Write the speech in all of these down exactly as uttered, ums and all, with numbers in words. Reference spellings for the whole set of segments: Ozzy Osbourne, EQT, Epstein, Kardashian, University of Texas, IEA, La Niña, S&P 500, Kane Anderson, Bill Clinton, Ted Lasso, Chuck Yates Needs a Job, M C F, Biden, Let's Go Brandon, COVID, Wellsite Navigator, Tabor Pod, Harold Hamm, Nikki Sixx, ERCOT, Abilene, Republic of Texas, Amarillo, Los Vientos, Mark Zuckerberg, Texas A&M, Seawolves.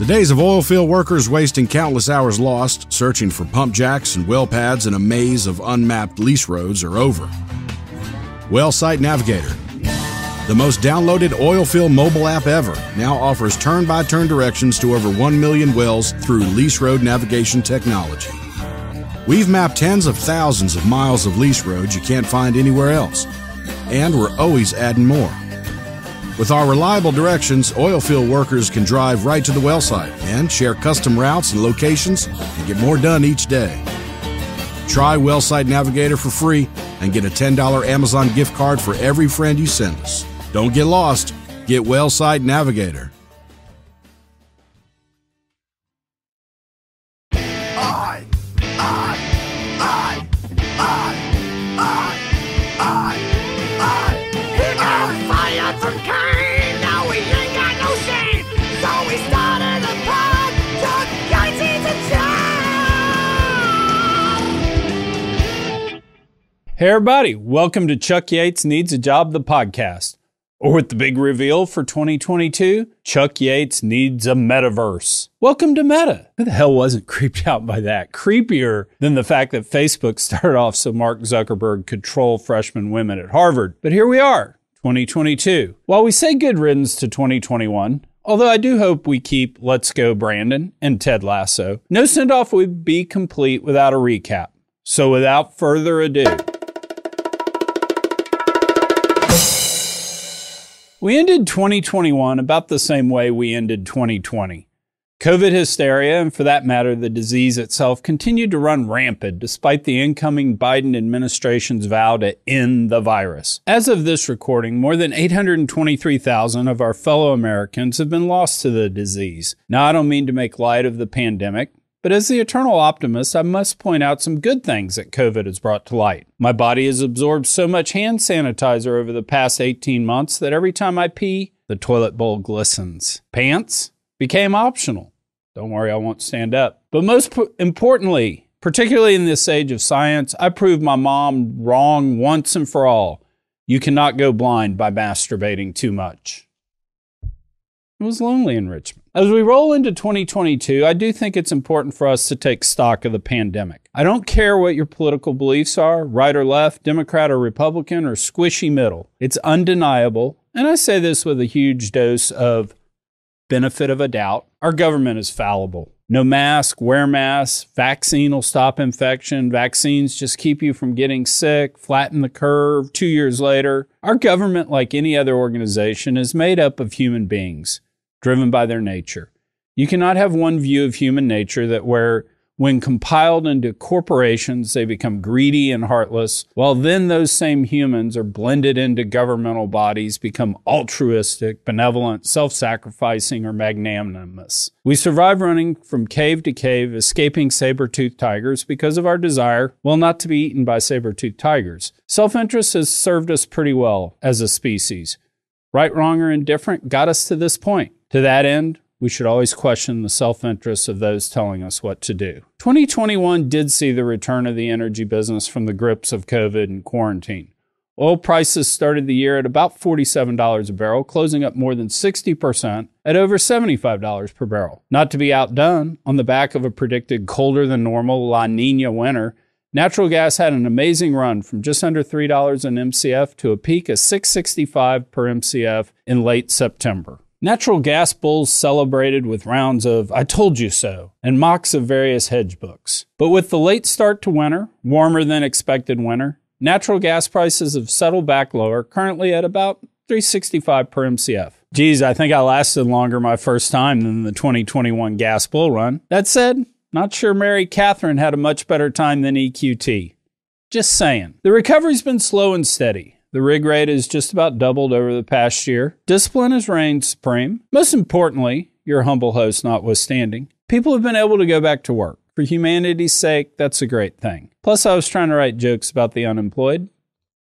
The days of oilfield workers wasting countless hours lost, searching for pump jacks and well pads in a maze of unmapped lease roads are over. Wellsite Navigator, the most downloaded oilfield mobile app ever, now offers turn-by-turn directions to over one million wells through lease road navigation technology. We've mapped tens of thousands of miles of lease roads you can't find anywhere else, and we're always adding more. With our reliable directions, oilfield workers can drive right to the well site and share custom routes and locations and get more done each day. Try Wellsite Navigator for free and get a ten dollars Amazon gift card for every friend you send us. Don't get lost. Get Wellsite Navigator. I, I, I, I, I, I, I, here comes fire from Kyle. Hey everybody, welcome to Chuck Yates Needs a Job, the podcast. Or with the big reveal for twenty twenty-two, Chuck Yates needs a metaverse. Welcome to Meta. Who the hell wasn't creeped out by that? Creepier than the fact that Facebook started off so Mark Zuckerberg could troll freshman women at Harvard. But here we are, twenty twenty-two. While we say good riddance to twenty twenty-one, although I do hope we keep Let's Go Brandon and Ted Lasso, no send-off would be complete without a recap. So without further ado, we ended twenty twenty-one about the same way we ended twenty twenty. COVID hysteria, and for that matter, the disease itself, continued to run rampant despite the incoming Biden administration's vow to end the virus. As of this recording, more than eight hundred twenty-three thousand of our fellow Americans have been lost to the disease. Now, I don't mean to make light of the pandemic, but as the eternal optimist, I must point out some good things that COVID has brought to light. My body has absorbed so much hand sanitizer over the past eighteen months that every time I pee, the toilet bowl glistens. Pants became optional. Don't worry, I won't stand up. But most po- importantly, particularly in this age of science, I proved my mom wrong once and for all. You cannot go blind by masturbating too much. It was lonely in Richmond. As we roll into twenty twenty-two, I do think it's important for us to take stock of the pandemic. I don't care what your political beliefs are, right or left, Democrat or Republican, or squishy middle. It's undeniable, and I say this with a huge dose of benefit of a doubt, our government is fallible. No mask, wear masks, vaccine will stop infection, vaccines just keep you from getting sick, flatten the curve, two years later. Our government, like any other organization, is made up of human beings, driven by their nature. You cannot have one view of human nature that where, when compiled into corporations, they become greedy and heartless, while then those same humans are blended into governmental bodies, become altruistic, benevolent, self-sacrificing, or magnanimous. We survive running from cave to cave, escaping saber-toothed tigers because of our desire, well, not to be eaten by saber-toothed tigers. Self-interest has served us pretty well as a species. Right, wrong, or indifferent got us to this point. To that end, we should always question the self-interest of those telling us what to do. twenty twenty-one did see the return of the energy business from the grips of COVID and quarantine. Oil prices started the year at about forty-seven dollars a barrel, closing up more than sixty percent at over seventy-five dollars per barrel. Not to be outdone, on the back of a predicted colder than normal La Niña winter, natural gas had an amazing run from just under three dollars an M C F to a peak of six dollars and sixty-five cents per M C F in late September. Natural gas bulls celebrated with rounds of "I told you so" and mocks of various hedge books. But with the late start to winter, warmer than expected winter, natural gas prices have settled back lower, currently at about three dollars and sixty-five cents per M C F. Geez, I think I lasted longer my first time than the twenty twenty-one gas bull run. That said, not sure Mary Catherine had a much better time than E Q T. Just saying. The recovery's been slow and steady. The rig rate has just about doubled over the past year. Discipline has reigned supreme. Most importantly, your humble host notwithstanding, people have been able to go back to work. For humanity's sake, that's a great thing. Plus, I was trying to write jokes about the unemployed,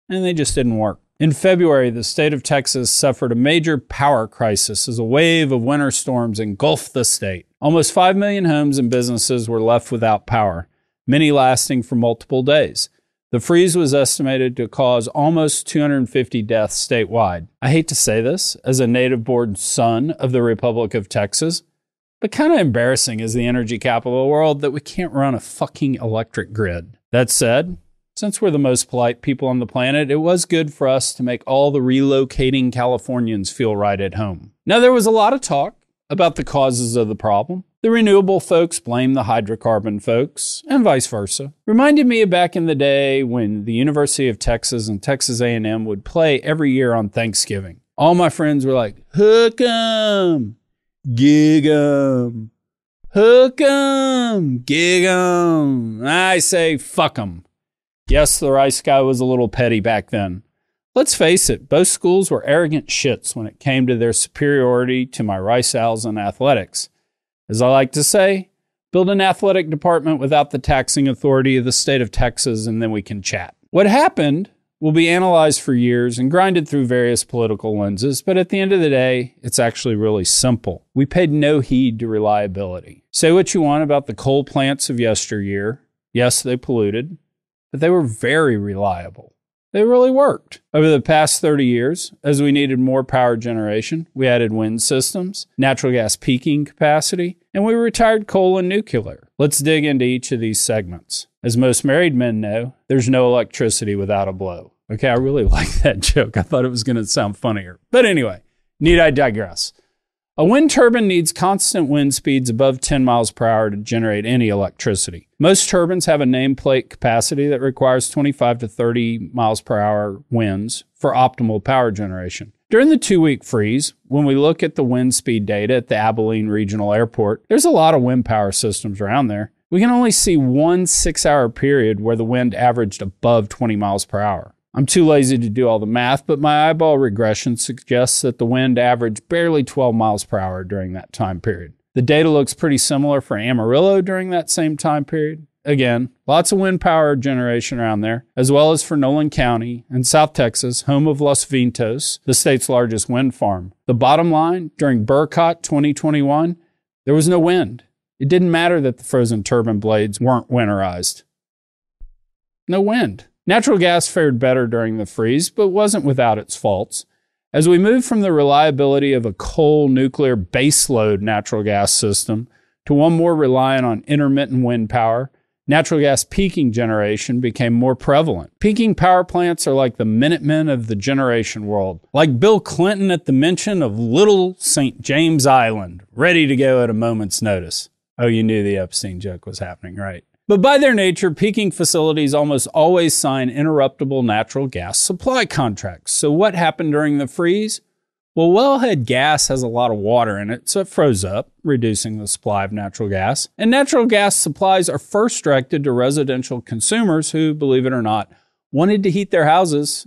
and they just didn't work. In February, the state of Texas suffered a major power crisis as a wave of winter storms engulfed the state. Almost five million homes and businesses were left without power, many lasting for multiple days. The freeze was estimated to cause almost two hundred fifty deaths statewide. I hate to say this as a native-born son of the Republic of Texas, but kind of embarrassing as the energy capital of the world that we can't run a fucking electric grid. That said, since we're the most polite people on the planet, it was good for us to make all the relocating Californians feel right at home. Now, there was a lot of talk about the causes of the problem. The renewable folks blame the hydrocarbon folks, and vice versa. Reminded me of back in the day when the University of Texas and Texas A and M would play every year on Thanksgiving. All my friends were like, hook 'em, gig 'em, hook 'em, gig 'em. I say, fuck 'em. Yes, the Rice guy was a little petty back then. Let's face it, both schools were arrogant shits when it came to their superiority to my Rice Owls in athletics. As I like to say, build an athletic department without the taxing authority of the state of Texas, and then we can chat. What happened will be analyzed for years and grinded through various political lenses, but at the end of the day, it's actually really simple. We paid no heed to reliability. Say what you want about the coal plants of yesteryear. Yes, they polluted, but they were very reliable. They really worked. Over the past thirty years, as we needed more power generation, we added wind systems, natural gas peaking capacity, and we retired coal and nuclear. Let's dig into each of these segments. As most married men know, there's no electricity without a blow. Okay, I really like that joke. I thought it was going to sound funnier. But anyway, need I digress? A wind turbine needs constant wind speeds above ten miles per hour to generate any electricity. Most turbines have a nameplate capacity that requires twenty-five to thirty miles per hour winds for optimal power generation. During the two-week freeze, when we look at the wind speed data at the Abilene Regional Airport, there's a lot of wind power systems around there. We can only see one six-hour period where the wind averaged above twenty miles per hour. I'm too lazy to do all the math, but my eyeball regression suggests that the wind averaged barely twelve miles per hour during that time period. The data looks pretty similar for Amarillo during that same time period. Again, lots of wind power generation around there, as well as for Nolan County and South Texas, home of Los Vientos, the state's largest wind farm. The bottom line, during ERCOT twenty twenty-one, there was no wind. It didn't matter that the frozen turbine blades weren't winterized. No wind. Natural gas fared better during the freeze, but wasn't without its faults. As we move from the reliability of a coal nuclear baseload natural gas system to one more reliant on intermittent wind power, natural gas peaking generation became more prevalent. Peaking power plants are like the Minutemen of the generation world, like Bill Clinton at the mention of Little Saint James Island, ready to go at a moment's notice. Oh, you knew the Epstein joke was happening, right? But by their nature, peaking facilities almost always sign interruptible natural gas supply contracts. So what happened during the freeze? Well, wellhead gas has a lot of water in it, so it froze up, reducing the supply of natural gas. And natural gas supplies are first directed to residential consumers who, believe it or not, wanted to heat their houses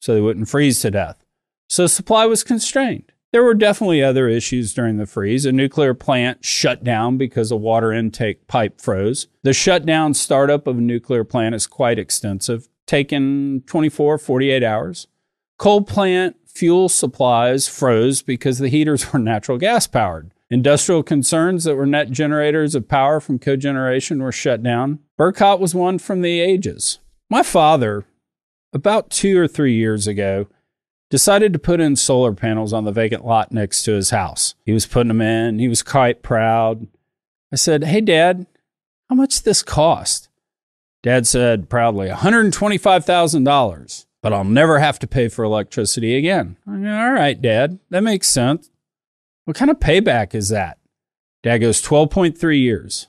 so they wouldn't freeze to death. So supply was constrained. There were definitely other issues during the freeze. A nuclear plant shut down because a water intake pipe froze. The shutdown startup of a nuclear plant is quite extensive, taking twenty-four, forty-eight hours. Coal plant fuel supplies froze because the heaters were natural gas powered. Industrial concerns that were net generators of power from cogeneration were shut down. ERCOT was one from the ages. My father, about two or three years ago, decided to put in solar panels on the vacant lot next to his house. He was putting them in. He was quite proud. I said, hey, Dad, how much this cost? Dad said proudly, one hundred twenty-five thousand dollars, but I'll never have to pay for electricity again. I go, all right, Dad, that makes sense. What kind of payback is that? Dad goes, twelve point three years.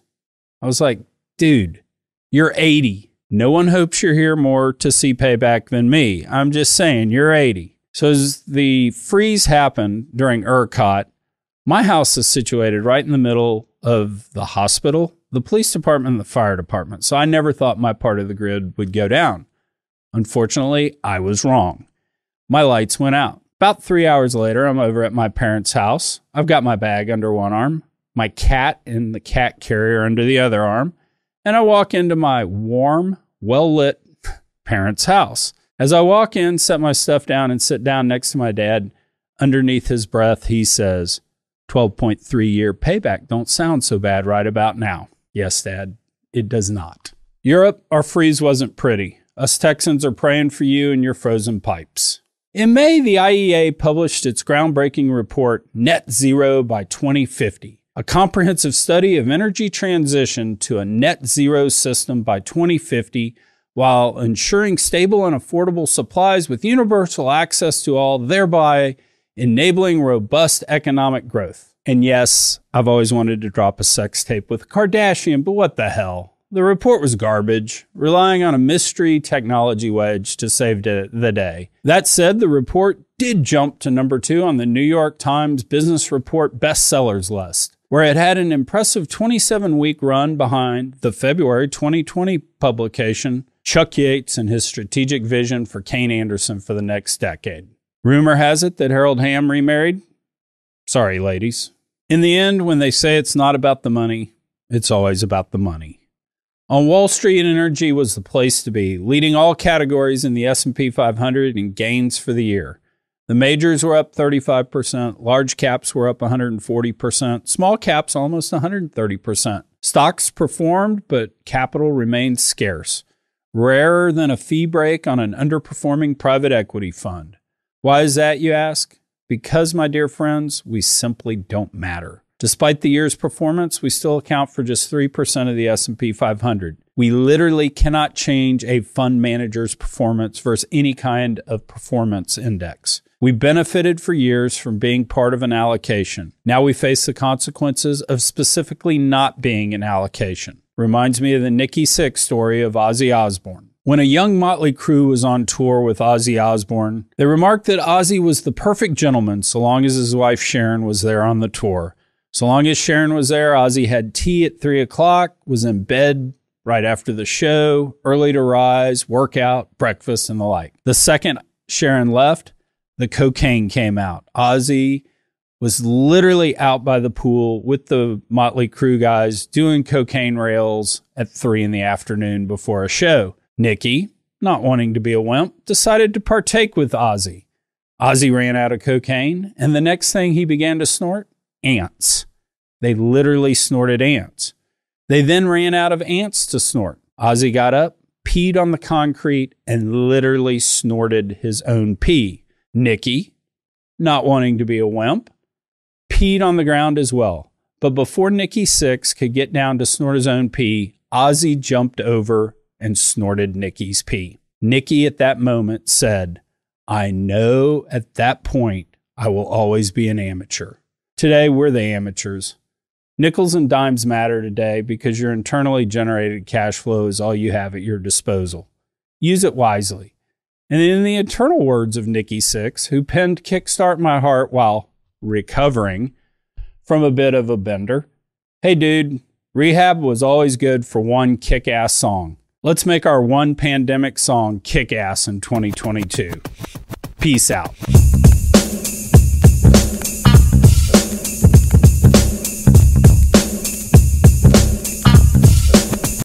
I was like, dude, you're eighty. No one hopes you're here more to see payback than me. I'm just saying, you're eighty. So as the freeze happened during ERCOT, my house is situated right in the middle of the hospital, the police department, and the fire department. So I never thought my part of the grid would go down. Unfortunately, I was wrong. My lights went out. About three hours later, I'm over at my parents' house. I've got my bag under one arm, my cat and the cat carrier under the other arm, and I walk into my warm, well-lit parents' house. As I walk in, set my stuff down, and sit down next to my dad, underneath his breath, he says, twelve point three year payback don't sound so bad right about now. Yes, Dad, it does not. Europe, our freeze wasn't pretty. Us Texans are praying for you and your frozen pipes. In May, the I E A published its groundbreaking report, Net Zero by twenty fifty. a comprehensive study of energy transition to a net zero system by twenty fifty, while ensuring stable and affordable supplies with universal access to all, thereby enabling robust economic growth. And yes, I've always wanted to drop a sex tape with Kardashian, but what the hell? The report was garbage, relying on a mystery technology wedge to save de- the day. That said, the report did jump to number two on the New York Times Business Report bestsellers list, where it had an impressive twenty-seven week run behind the February twenty twenty publication, Chuck Yates and His Strategic Vision for Kane Anderson for the Next Decade. Rumor has it that Harold Hamm remarried. Sorry, ladies. In the end, when they say it's not about the money, it's always about the money. On Wall Street, energy was the place to be, leading all categories in the S and P five hundred in gains for the year. The majors were up thirty-five percent, large caps were up one hundred forty percent, small caps almost one hundred thirty percent. Stocks performed, but capital remained scarce, rarer than a fee break on an underperforming private equity fund. Why is that, you ask? Because, my dear friends, we simply don't matter. Despite the year's performance, we still account for just three percent of the S and P five hundred. We literally cannot change a fund manager's performance versus any kind of performance index. We benefited for years from being part of an allocation. Now we face the consequences of specifically not being an allocation. Reminds me of the Nikki Sixx story of Ozzy Osbourne. When a young Mötley Crüe was on tour with Ozzy Osbourne, they remarked that Ozzy was the perfect gentleman so long as his wife Sharon was there on the tour. So long as Sharon was there, Ozzy had tea at three o'clock, was in bed right after the show, early to rise, workout, breakfast, and the like. The second Sharon left, the cocaine came out. Ozzy was literally out by the pool with the Mötley Crüe guys doing cocaine rails at three in the afternoon before a show. Nikki, not wanting to be a wimp, decided to partake with Ozzy. Ozzy ran out of cocaine, and the next thing he began to snort, ants. They literally snorted ants. They then ran out of ants to snort. Ozzy got up, peed on the concrete, and literally snorted his own pee. Nikki, not wanting to be a wimp, peed on the ground as well. But before Nikki Sixx could get down to snort his own pee, Ozzy jumped over and snorted Nikki's pee. Nikki at that moment said, "I know at that point I will always be an amateur." Today, we're the amateurs. Nickels and dimes matter today because your internally generated cash flow is all you have at your disposal. Use it wisely. And in the eternal words of Nikki Sixx, who penned Kickstart My Heart while recovering from a bit of a bender, hey dude, rehab was always good for one kick-ass song. Let's make our one pandemic song kick-ass in twenty twenty-two. Peace out.